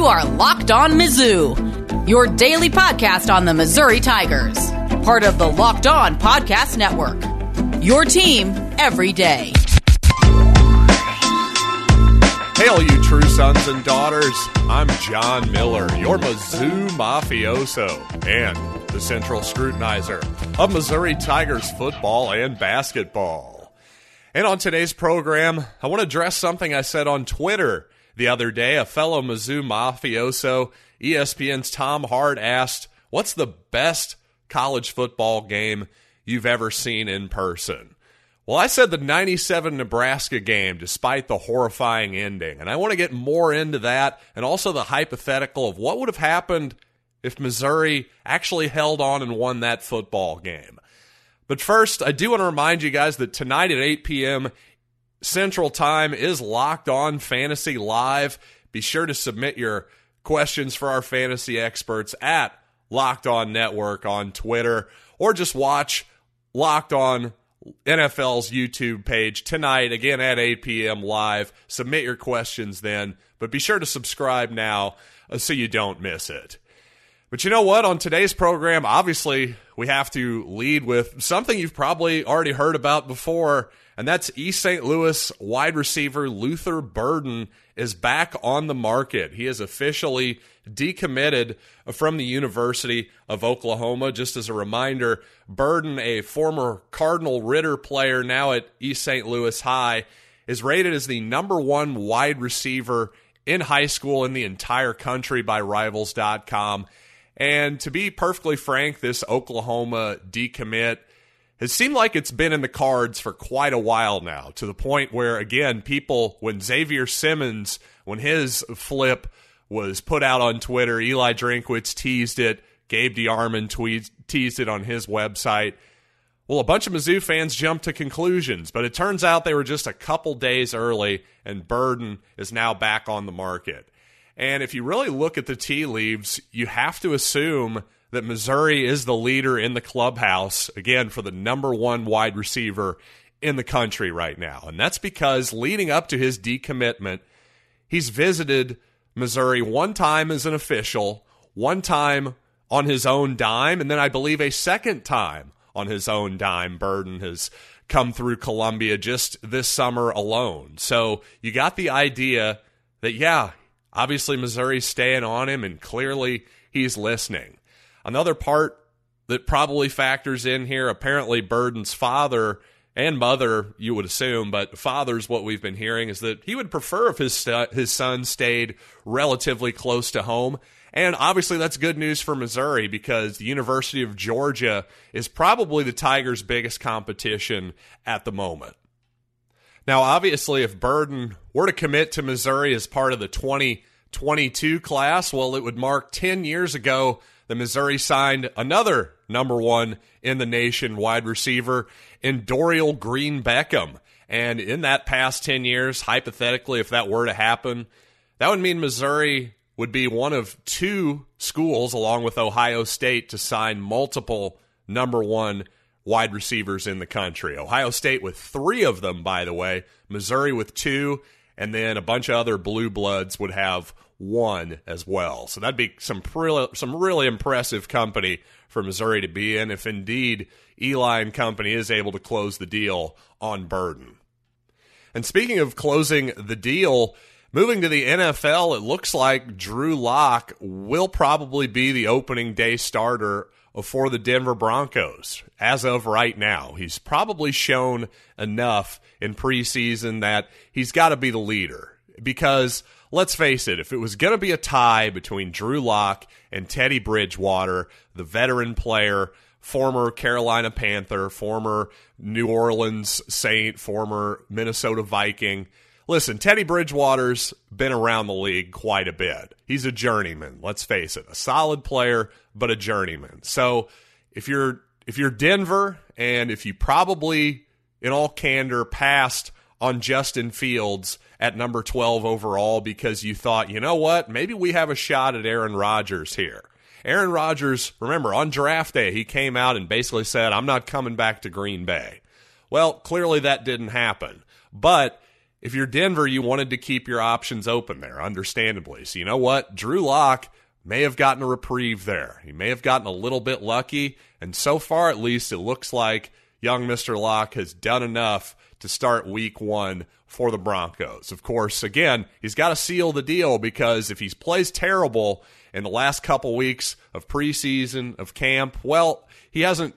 You are Locked On Mizzou, your daily podcast on the Missouri Tigers, part of the Locked On Podcast Network, your team every day. Hail you true sons and daughters, I'm John Miller, your Mizzou mafioso and the central scrutinizer of Missouri Tigers football and basketball. And on today's program, I want to address something I said on Twitter the other day. A fellow Mizzou mafioso, ESPN's Tom Hart, asked, what's the best college football game you've ever seen in person? Well, I said the 97 Nebraska game, despite the horrifying ending. And I want to get more into that and also the hypothetical of what would have happened if Missouri actually held on and won that football game. But first, I do want to remind you guys that tonight at 8 p.m. Central Time is Locked On Fantasy Live. Be sure to submit your questions for our fantasy experts at Locked On Network on Twitter, or just watch Locked On NFL's YouTube page tonight, again at 8 p.m. live. Submit your questions then, but be sure to subscribe now so you don't miss it. But you know what? On today's program, obviously, we have to lead with something you've probably already heard about before, and that's East St. Louis wide receiver Luther Burden is back on the market. He is officially decommitted from the University of Oklahoma. Just as a reminder, Burden, a former Cardinal Ritter player now at East St. Louis High, is rated as the number one wide receiver in high school in the entire country by Rivals.com. And to be perfectly frank, this Oklahoma decommit has seemed like it's been in the cards for quite a while now, to the point where, again, people, when Xavier Simmons, when his flip was put out on Twitter, Eli Drinkwitz teased it, Gabe DeArmond teased it on his website. Well, a bunch of Mizzou fans jumped to conclusions, but it turns out they were just a couple days early, and Burden is now back on the market. And if you really look at the tea leaves, you have to assume that Missouri is the leader in the clubhouse, again, for the number one wide receiver in the country right now. And that's because leading up to his decommitment, he's visited Missouri one time as an official, one time on his own dime, and then I believe a second time on his own dime. Burden has come through Columbia just this summer alone. So you got the idea that, yeah, obviously Missouri's staying on him, and clearly he's listening. Another part that probably factors in here, apparently Burden's father and mother, you would assume, but father's what we've been hearing, is that he would prefer if his son stayed relatively close to home. And obviously that's good news for Missouri, because the University of Georgia is probably the Tigers' biggest competition at the moment. Now, obviously, if Burden were to commit to Missouri as part of the 2022 class, well, it would mark 10 years ago that Missouri signed another number one in the nation wide receiver in Dorial Green Beckham. And in that past 10 years, hypothetically, if that were to happen, that would mean Missouri would be one of two schools, along with Ohio State, to sign multiple number one wide receivers in the country. Ohio State with three of them, by the way, Missouri with two, and then a bunch of other blue bloods would have one as well. So that'd be some really impressive company for Missouri to be in, if indeed Eli and company is able to close the deal on Burden. And speaking of closing the deal, moving to the NFL, it looks like Drew Lock will probably be the opening day starter for the Denver Broncos as of right now. He's probably shown enough in preseason that he's got to be the leader, because let's face it, if it was going to be a tie between Drew Lock and Teddy Bridgewater, the veteran player, former Carolina Panther, former New Orleans Saint, former Minnesota Viking, listen, Teddy Bridgewater's been around the league quite a bit. He's a journeyman, let's face it. A solid player, but a journeyman. So if you're Denver, and if you probably, in all candor, passed on Justin Fields at number 12 overall because you thought, you know what, maybe we have a shot at Aaron Rodgers here. Aaron Rodgers, remember, on draft day, he came out and basically said, I'm not coming back to Green Bay. Well, clearly that didn't happen. But If you're Denver, you wanted to keep your options open there, understandably. So you know what? Drew Lock may have gotten a reprieve there. He may have gotten a little bit lucky. And so far, at least, it looks like young Mr. Lock has done enough to start week one for the Broncos. Of course, again, he's got to seal the deal, because if he plays terrible in the last couple weeks of preseason, of camp, well, he hasn't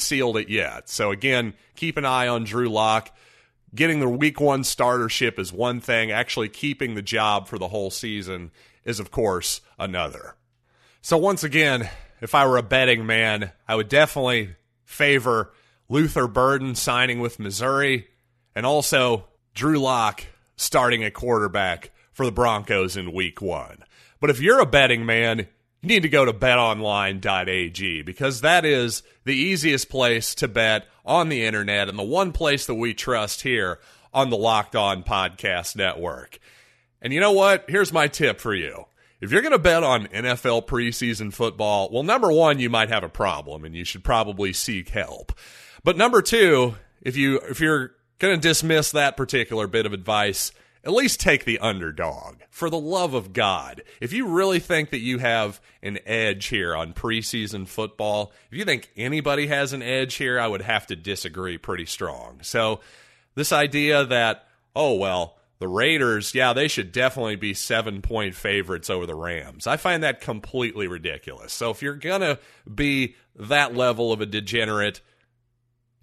sealed it yet. So again, keep an eye on Drew Lock. Getting the week one startership is one thing. Actually keeping the job for the whole season is, of course, another. So once again, if I were a betting man, I would definitely favor Luther Burden signing with Missouri, and also Drew Lock starting at quarterback for the Broncos in week one. But if you're a betting man, you need to go to betonline.ag, because that is the easiest place to bet on the internet and the one place that we trust here on the Locked On Podcast Network. And you know what? Here's my tip for you. If you're going to bet on NFL preseason football, well, number one, you might have a problem and you should probably seek help. But number two, if you're going to dismiss that particular bit of advice, at least take the underdog. For the love of God, if you really think that you have an edge here on preseason football, if you think anybody has an edge here, I would have to disagree pretty strong. So this idea that, oh, well, the Raiders, yeah, they should definitely be 7-point favorites over the Rams, I find that completely ridiculous. So if you're going to be that level of a degenerate,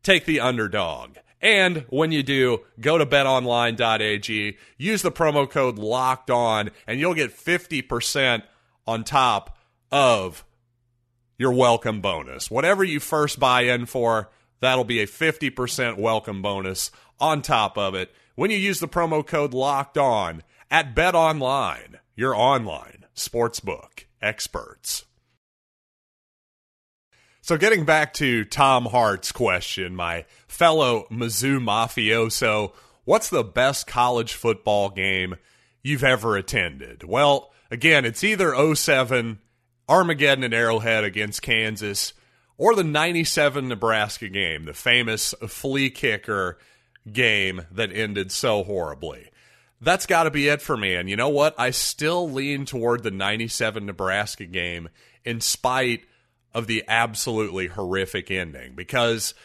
take the underdog. And when you do, go to betonline.ag, use the promo code LOCKEDON, and you'll get 50% on top of your welcome bonus. Whatever you first buy in for, that'll be a 50% welcome bonus on top of it when you use the promo code LOCKEDON at BetOnline, your online sportsbook experts. So getting back to Tom Hart's question, my fellow Mizzou mafioso, what's the best college football game you've ever attended? Well, again, it's either 2007 Armageddon at Arrowhead against Kansas, or the 1997 Nebraska game, the famous flea kicker game that ended so horribly. That's got to be it for me, and you know what? I still lean toward the 1997 Nebraska game in spite of the absolutely horrific ending, because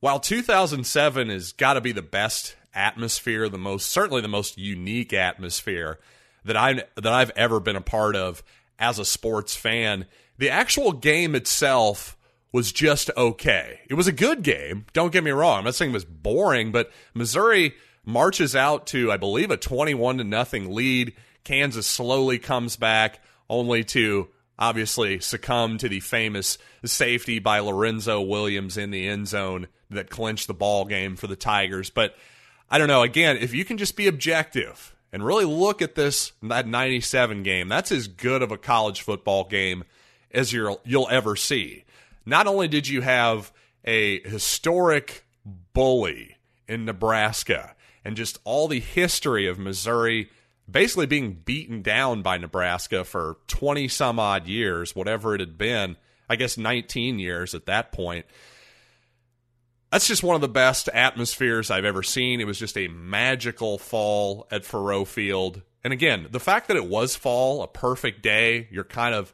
while 2007 has got to be the best atmosphere, certainly the most unique atmosphere that I've ever been a part of as a sports fan, the actual game itself was just okay. It was a good game, don't get me wrong. I'm not saying it was boring, but Missouri marches out to, I believe, a 21-0 lead. Kansas slowly comes back, only to obviously succumbed to the famous safety by Lorenzo Williams in the end zone that clinched the ball game for the Tigers. But I don't know, again, if you can just be objective and really look at that 1997 game, that's as good of a college football game as you'll ever see. Not only did you have a historic bully in Nebraska and just all the history of Missouri basically being beaten down by Nebraska for 20-some-odd years, whatever it had been, I guess 19 years at that point. That's just one of the best atmospheres I've ever seen. It was just a magical fall at Faroe Field. And again, the fact that it was fall, a perfect day, you're kind of...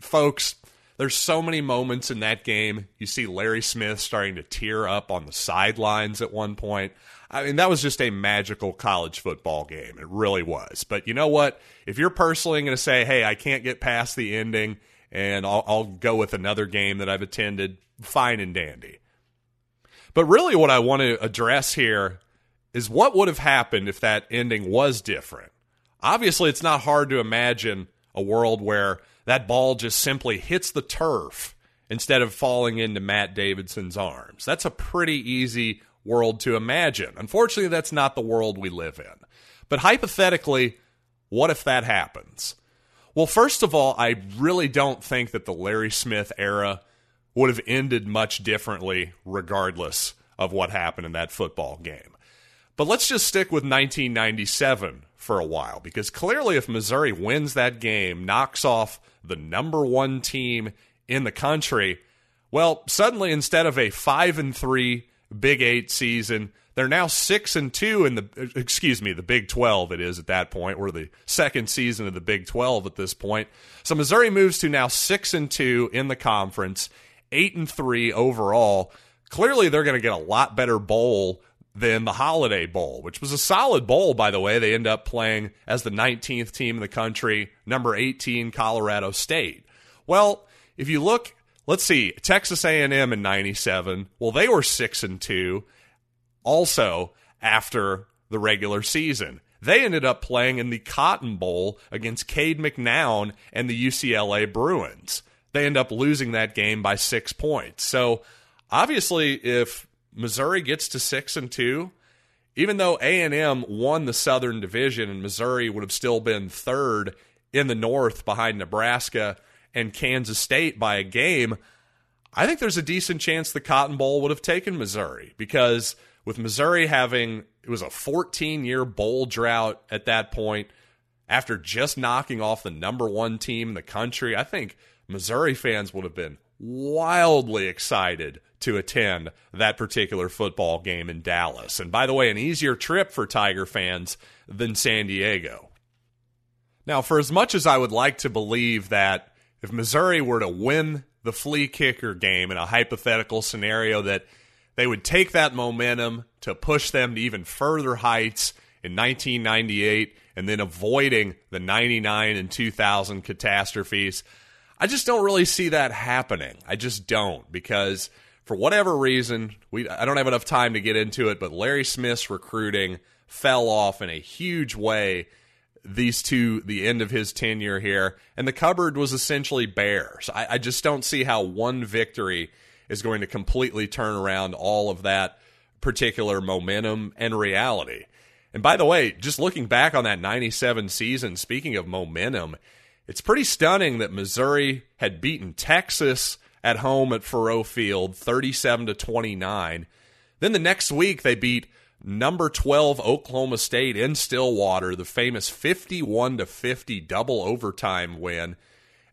Folks, there's so many moments in that game. You see Larry Smith starting to tear up on the sidelines at one point. I mean, that was just a magical college football game. It really was. But you know what? If you're personally going to say, hey, I can't get past the ending and I'll go with another game that I've attended, fine and dandy. But really what I want to address here is what would have happened if that ending was different. Obviously, it's not hard to imagine a world where that ball just simply hits the turf instead of falling into Matt Davidson's arms. That's a pretty easy world to imagine. Unfortunately, that's not the world we live in. But hypothetically, what if that happens? Well, first of all, I really don't think that the Larry Smith era would have ended much differently regardless of what happened in that football game. But let's just stick with 1997 for a while, because clearly if Missouri wins that game, knocks off the number one team in the country, well, suddenly instead of a 5-3 Big 8 season. They're now 6-2 in the Big 12 it is at that point, or the second season of the Big 12 at this point. So Missouri moves to now 6-2 in the conference, 8-3 overall. Clearly they're going to get a lot better bowl than the Holiday Bowl, which was a solid bowl, by the way. They end up playing as the 19th team in the country, number 18, Colorado State. Well, if you look, let's see, Texas A&M in 97, well, they were 6-2 also after the regular season. They ended up playing in the Cotton Bowl against Cade McNown and the UCLA Bruins. They end up losing that game by 6 points. So, obviously, if Missouri gets to 6-2, even though A&M won the Southern Division and Missouri would have still been third in the North behind Nebraska and Kansas State by a game, I think there's a decent chance the Cotton Bowl would have taken Missouri, because with Missouri having, it was a 14-year bowl drought at that point, after just knocking off the number one team in the country, I think Missouri fans would have been wildly excited to attend that particular football game in Dallas. And by the way, an easier trip for Tiger fans than San Diego. Now, for as much as I would like to believe that if Missouri were to win the flea kicker game in a hypothetical scenario, that they would take that momentum to push them to even further heights in 1998 and then avoiding the 99 and 2000 catastrophes, I just don't really see that happening. I just don't, because for whatever reason, I don't have enough time to get into it, but Larry Smith's recruiting fell off in a huge way the end of his tenure here, and the cupboard was essentially bare. So I just don't see how one victory is going to completely turn around all of that particular momentum and reality. And by the way, just looking back on that 97 season, speaking of momentum, it's pretty stunning that Missouri had beaten Texas at home at Faroe Field, 37-29. Then the next week they beat number 12 Oklahoma State in Stillwater, the famous 51-50 double overtime win.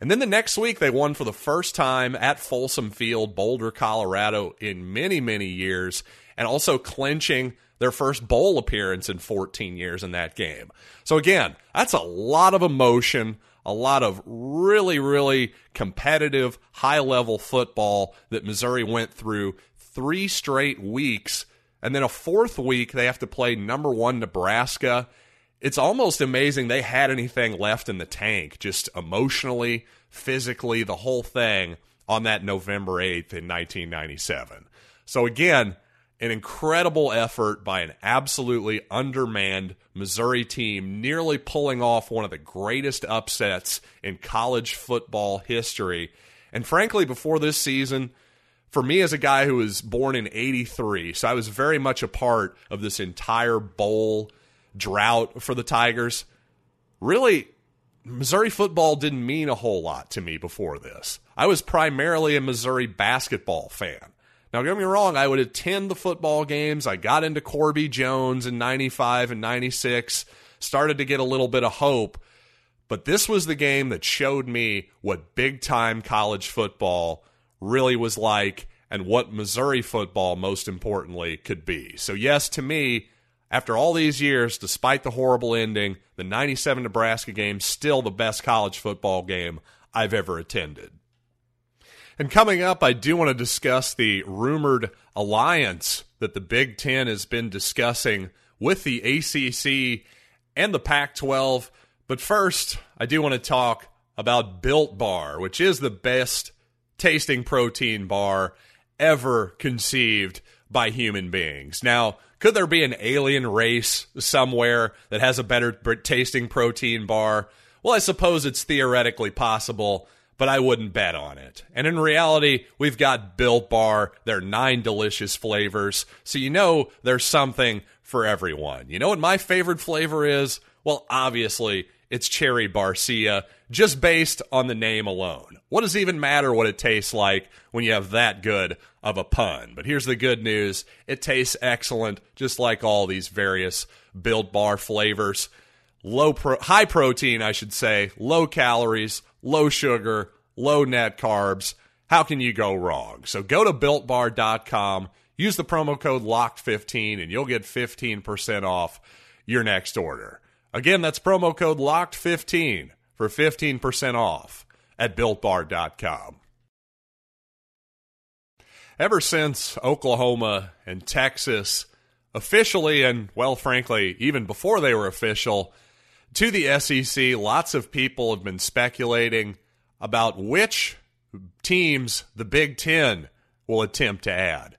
And then the next week they won for the first time at Folsom Field, Boulder, Colorado, in many, many years, and also clinching their first bowl appearance in 14 years in that game. So again, that's a lot of emotion, a lot of really, really competitive, high-level football that Missouri went through 3 straight weeks. And then a 4th week, they have to play number 1 Nebraska. It's almost amazing they had anything left in the tank, just emotionally, physically, the whole thing on that November 8th in 1997. So again, an incredible effort by an absolutely undermanned Missouri team, nearly pulling off one of the greatest upsets in college football history. And frankly, before this season, for me as a guy who was born in 83, so I was very much a part of this entire bowl drought for the Tigers, really, Missouri football didn't mean a whole lot to me before this. I was primarily a Missouri basketball fan. Now, don't get me wrong, I would attend the football games. I got into Corby Jones in 95 and 96, started to get a little bit of hope. But this was the game that showed me what big-time college football really was like, and what Missouri football, most importantly, could be. So yes, to me, after all these years, despite the horrible ending, the 97 Nebraska game, still the best college football game I've ever attended. And coming up, I do want to discuss the rumored alliance that the Big Ten has been discussing with the ACC and the Pac-12. But first, I do want to talk about Built Bar, which is the best tasting protein bar ever conceived by human beings. Now, could there be an alien race somewhere that has a better tasting protein bar? Well, I suppose it's theoretically possible, but I wouldn't bet on it. And in reality, we've got Built Bar. There are 9 delicious flavors, so you know there's something for everyone. You know what my favorite flavor is? Well, obviously, it's Cherry Barcia, just based on the name alone. What does it even matter what it tastes like when you have that good of a pun? But here's the good news. It tastes excellent, just like all these various Built Bar flavors. High protein, I should say, low calories, low sugar, low net carbs. How can you go wrong? So go to builtbar.com, Use the promo code LOCKED15 and you'll get 15% off your next order. Again, that's promo code LOCKED15 for 15% off at builtbar.com. Ever since Oklahoma and Texas officially, and well, frankly, even before they were official, to the SEC, lots of people have been speculating about which teams the Big Ten will attempt to add.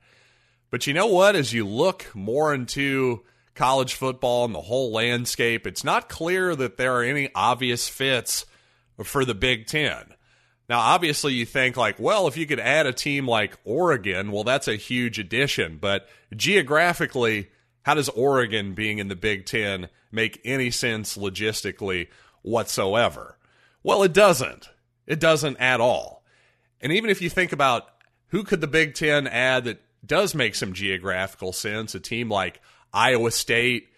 But you know what? As you look more into college football and the whole landscape, it's not clear that there are any obvious fits for the Big Ten. Now, obviously, you think like, well, if you could add a team like Oregon, well, that's a huge addition. But geographically, how does Oregon being in the Big Ten make any sense logistically whatsoever? Well, it doesn't. It doesn't at all. And even if you think about who could the Big Ten add that does make some geographical sense, a team like Iowa State,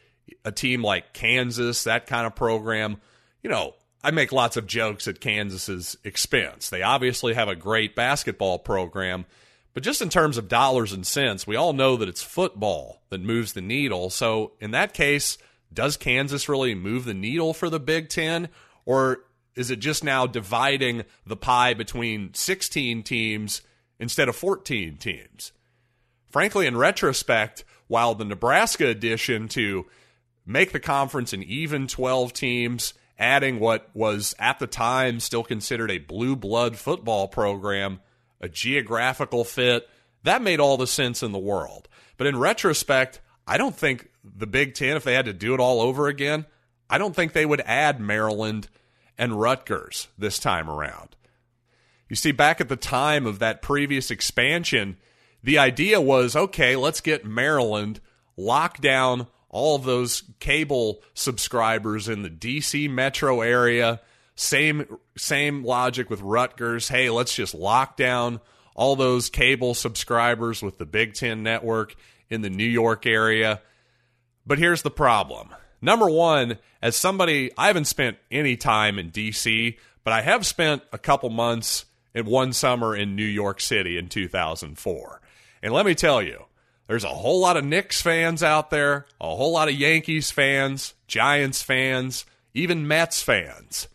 a team like Kansas, that kind of program, you know, I make lots of jokes at Kansas's expense. They obviously have a great basketball program, but just in terms of dollars and cents, we all know that it's football that moves the needle. So in that case, does Kansas really move the needle for the Big Ten? Or is it just now dividing the pie between 16 teams instead of 14 teams? Frankly, in retrospect, while the Nebraska addition to make the conference an even 12 teams, adding what was at the time still considered a blue blood football program, a geographical fit, that made all the sense in the world. But in retrospect, I don't think the Big Ten, if they had to do it all over again, I don't think they would add Maryland and Rutgers this time around. You see, back at the time of that previous expansion, the idea was, okay, let's get Maryland locked down, all of those cable subscribers in the D.C. metro area, same logic with Rutgers. Hey, let's just lock down all those cable subscribers with the Big Ten Network in the New York area. But here's the problem. Number one, as somebody, I haven't spent any time in D.C., but I have spent a couple months and one summer in New York City in 2004. And let me tell you, there's a whole lot of Knicks fans out there, a whole lot of Yankees fans, Giants fans, even Mets fans.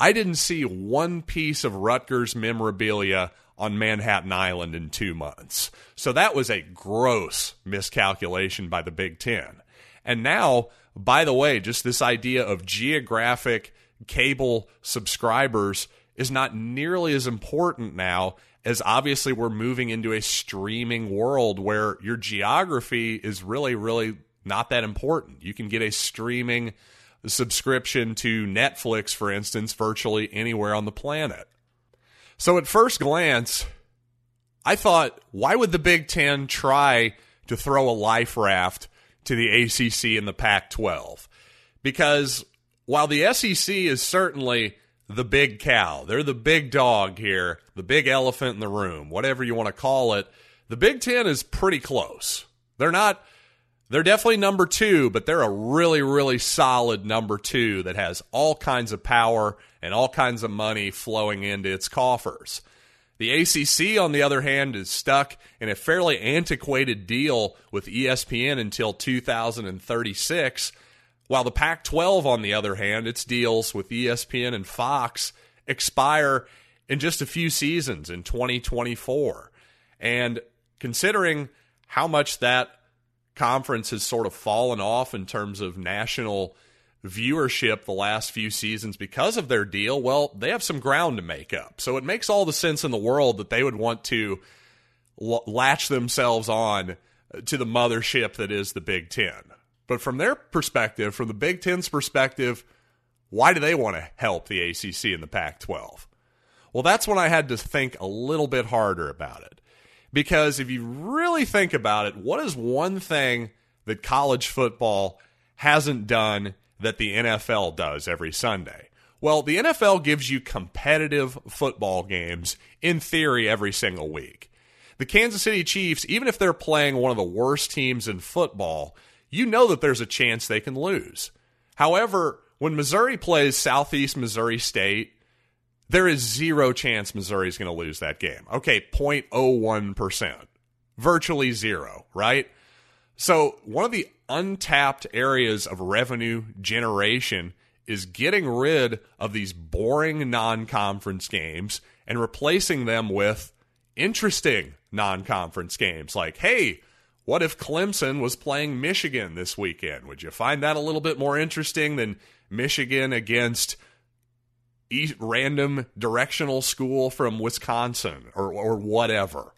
I didn't see one piece of Rutgers memorabilia on Manhattan Island in 2 months. So that was a gross miscalculation by the Big Ten. And now, by the way, just this idea of geographic cable subscribers is not nearly as important now, as obviously we're moving into a streaming world where your geography is really, really not that important. You can get a streaming subscription to Netflix, for instance, virtually anywhere on the planet. So at first glance, I thought, why would the Big Ten try to throw a life raft to the ACC and the Pac-12? Because while the SEC is certainly the big cow, they're the big dog here, the big elephant in the room, whatever you want to call it, the Big Ten is pretty close. They're definitely number two, but they're a really, really solid number two that has all kinds of power and all kinds of money flowing into its coffers. The ACC, on the other hand, is stuck in a fairly antiquated deal with ESPN until 2036, while the Pac-12, on the other hand, its deals with ESPN and Fox expire in just a few seasons in 2024. And considering how much that conference has sort of fallen off in terms of national viewership the last few seasons because of their deal, well, they have some ground to make up. So it makes all the sense in the world that they would want to latch themselves on to the mothership that is the Big Ten. But from their perspective, from the Big Ten's perspective, why do they want to help the ACC and the Pac-12? Well, that's when I had to think a little bit harder about it. Because if you really think about it, what is one thing that college football hasn't done that the NFL does every Sunday? Well, the NFL gives you competitive football games, in theory, every single week. The Kansas City Chiefs, even if they're playing one of the worst teams in football, you know that there's a chance they can lose. However, when Missouri plays Southeast Missouri State, there is zero chance Missouri's going to lose that game. Okay, 0.01%. virtually zero, right? So one of the untapped areas of revenue generation is getting rid of these boring non-conference games and replacing them with interesting non-conference games. Like, hey, what if Clemson was playing Michigan this weekend? Would you find that a little bit more interesting than Michigan against random directional school from Wisconsin or whatever?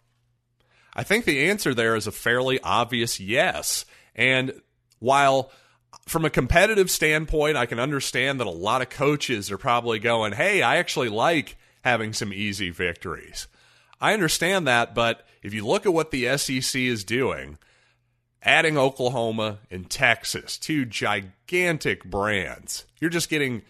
I think the answer there is a fairly obvious yes. And while from a competitive standpoint, I can understand that a lot of coaches are probably going, hey, I actually like having some easy victories. I understand that, but if you look at what the SEC is doing, adding Oklahoma and Texas, two gigantic brands, you're just getting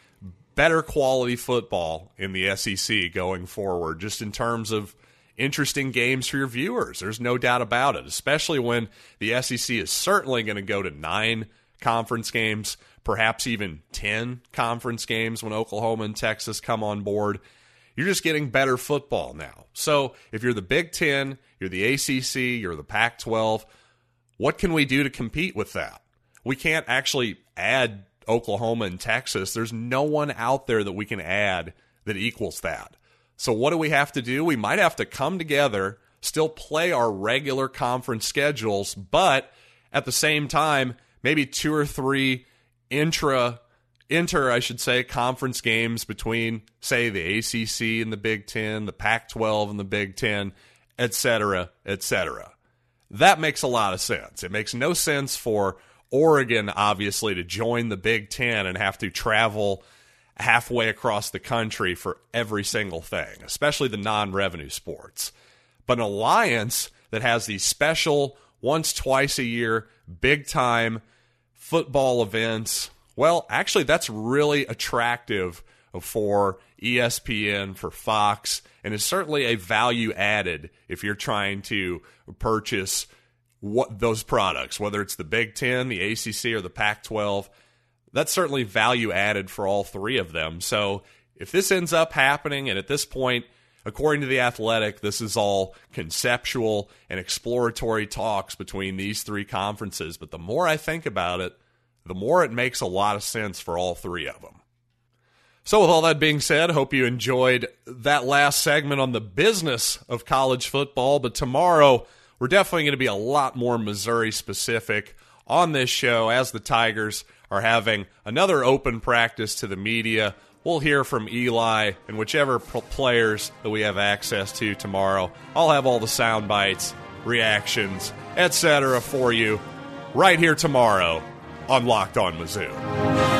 better quality football in the SEC going forward, just in terms of interesting games for your viewers. There's no doubt about it, especially when the SEC is certainly going to go to 9 conference games, perhaps even 10 conference games when Oklahoma and Texas come on board. You're just getting better football now. So if you're the Big Ten, you're the ACC, you're the Pac-12, what can we do to compete with that? We can't actually add Oklahoma and Texas. There's no one out there that we can add that equals that. So what do we have to do? We might have to come together, still play our regular conference schedules, but at the same time, maybe 2 or 3 inter conference games between, say, the ACC and the Big Ten, the Pac-12 and the Big Ten, et cetera, et cetera. That makes a lot of sense. It makes no sense for Oregon, obviously, to join the Big Ten and have to travel halfway across the country for every single thing, especially the non-revenue sports. But an alliance that has these special once, twice a year, big-time football events, well, actually, that's really attractive for ESPN, for Fox, and is certainly a value added if you're trying to purchase what those products, whether it's the Big Ten, the ACC, or the Pac-12. That's certainly value added for all three of them. So if this ends up happening, and at this point, according to The Athletic, this is all conceptual and exploratory talks between these three conferences. But the more I think about it, the more it makes a lot of sense for all three of them. So with all that being said, hope you enjoyed that last segment on the business of college football. But tomorrow, we're definitely going to be a lot more Missouri-specific on this show as the Tigers are having another open practice to the media. We'll hear from Eli and whichever players that we have access to tomorrow. I'll have all the sound bites, reactions, etc. for you right here tomorrow on Locked On Mizzou.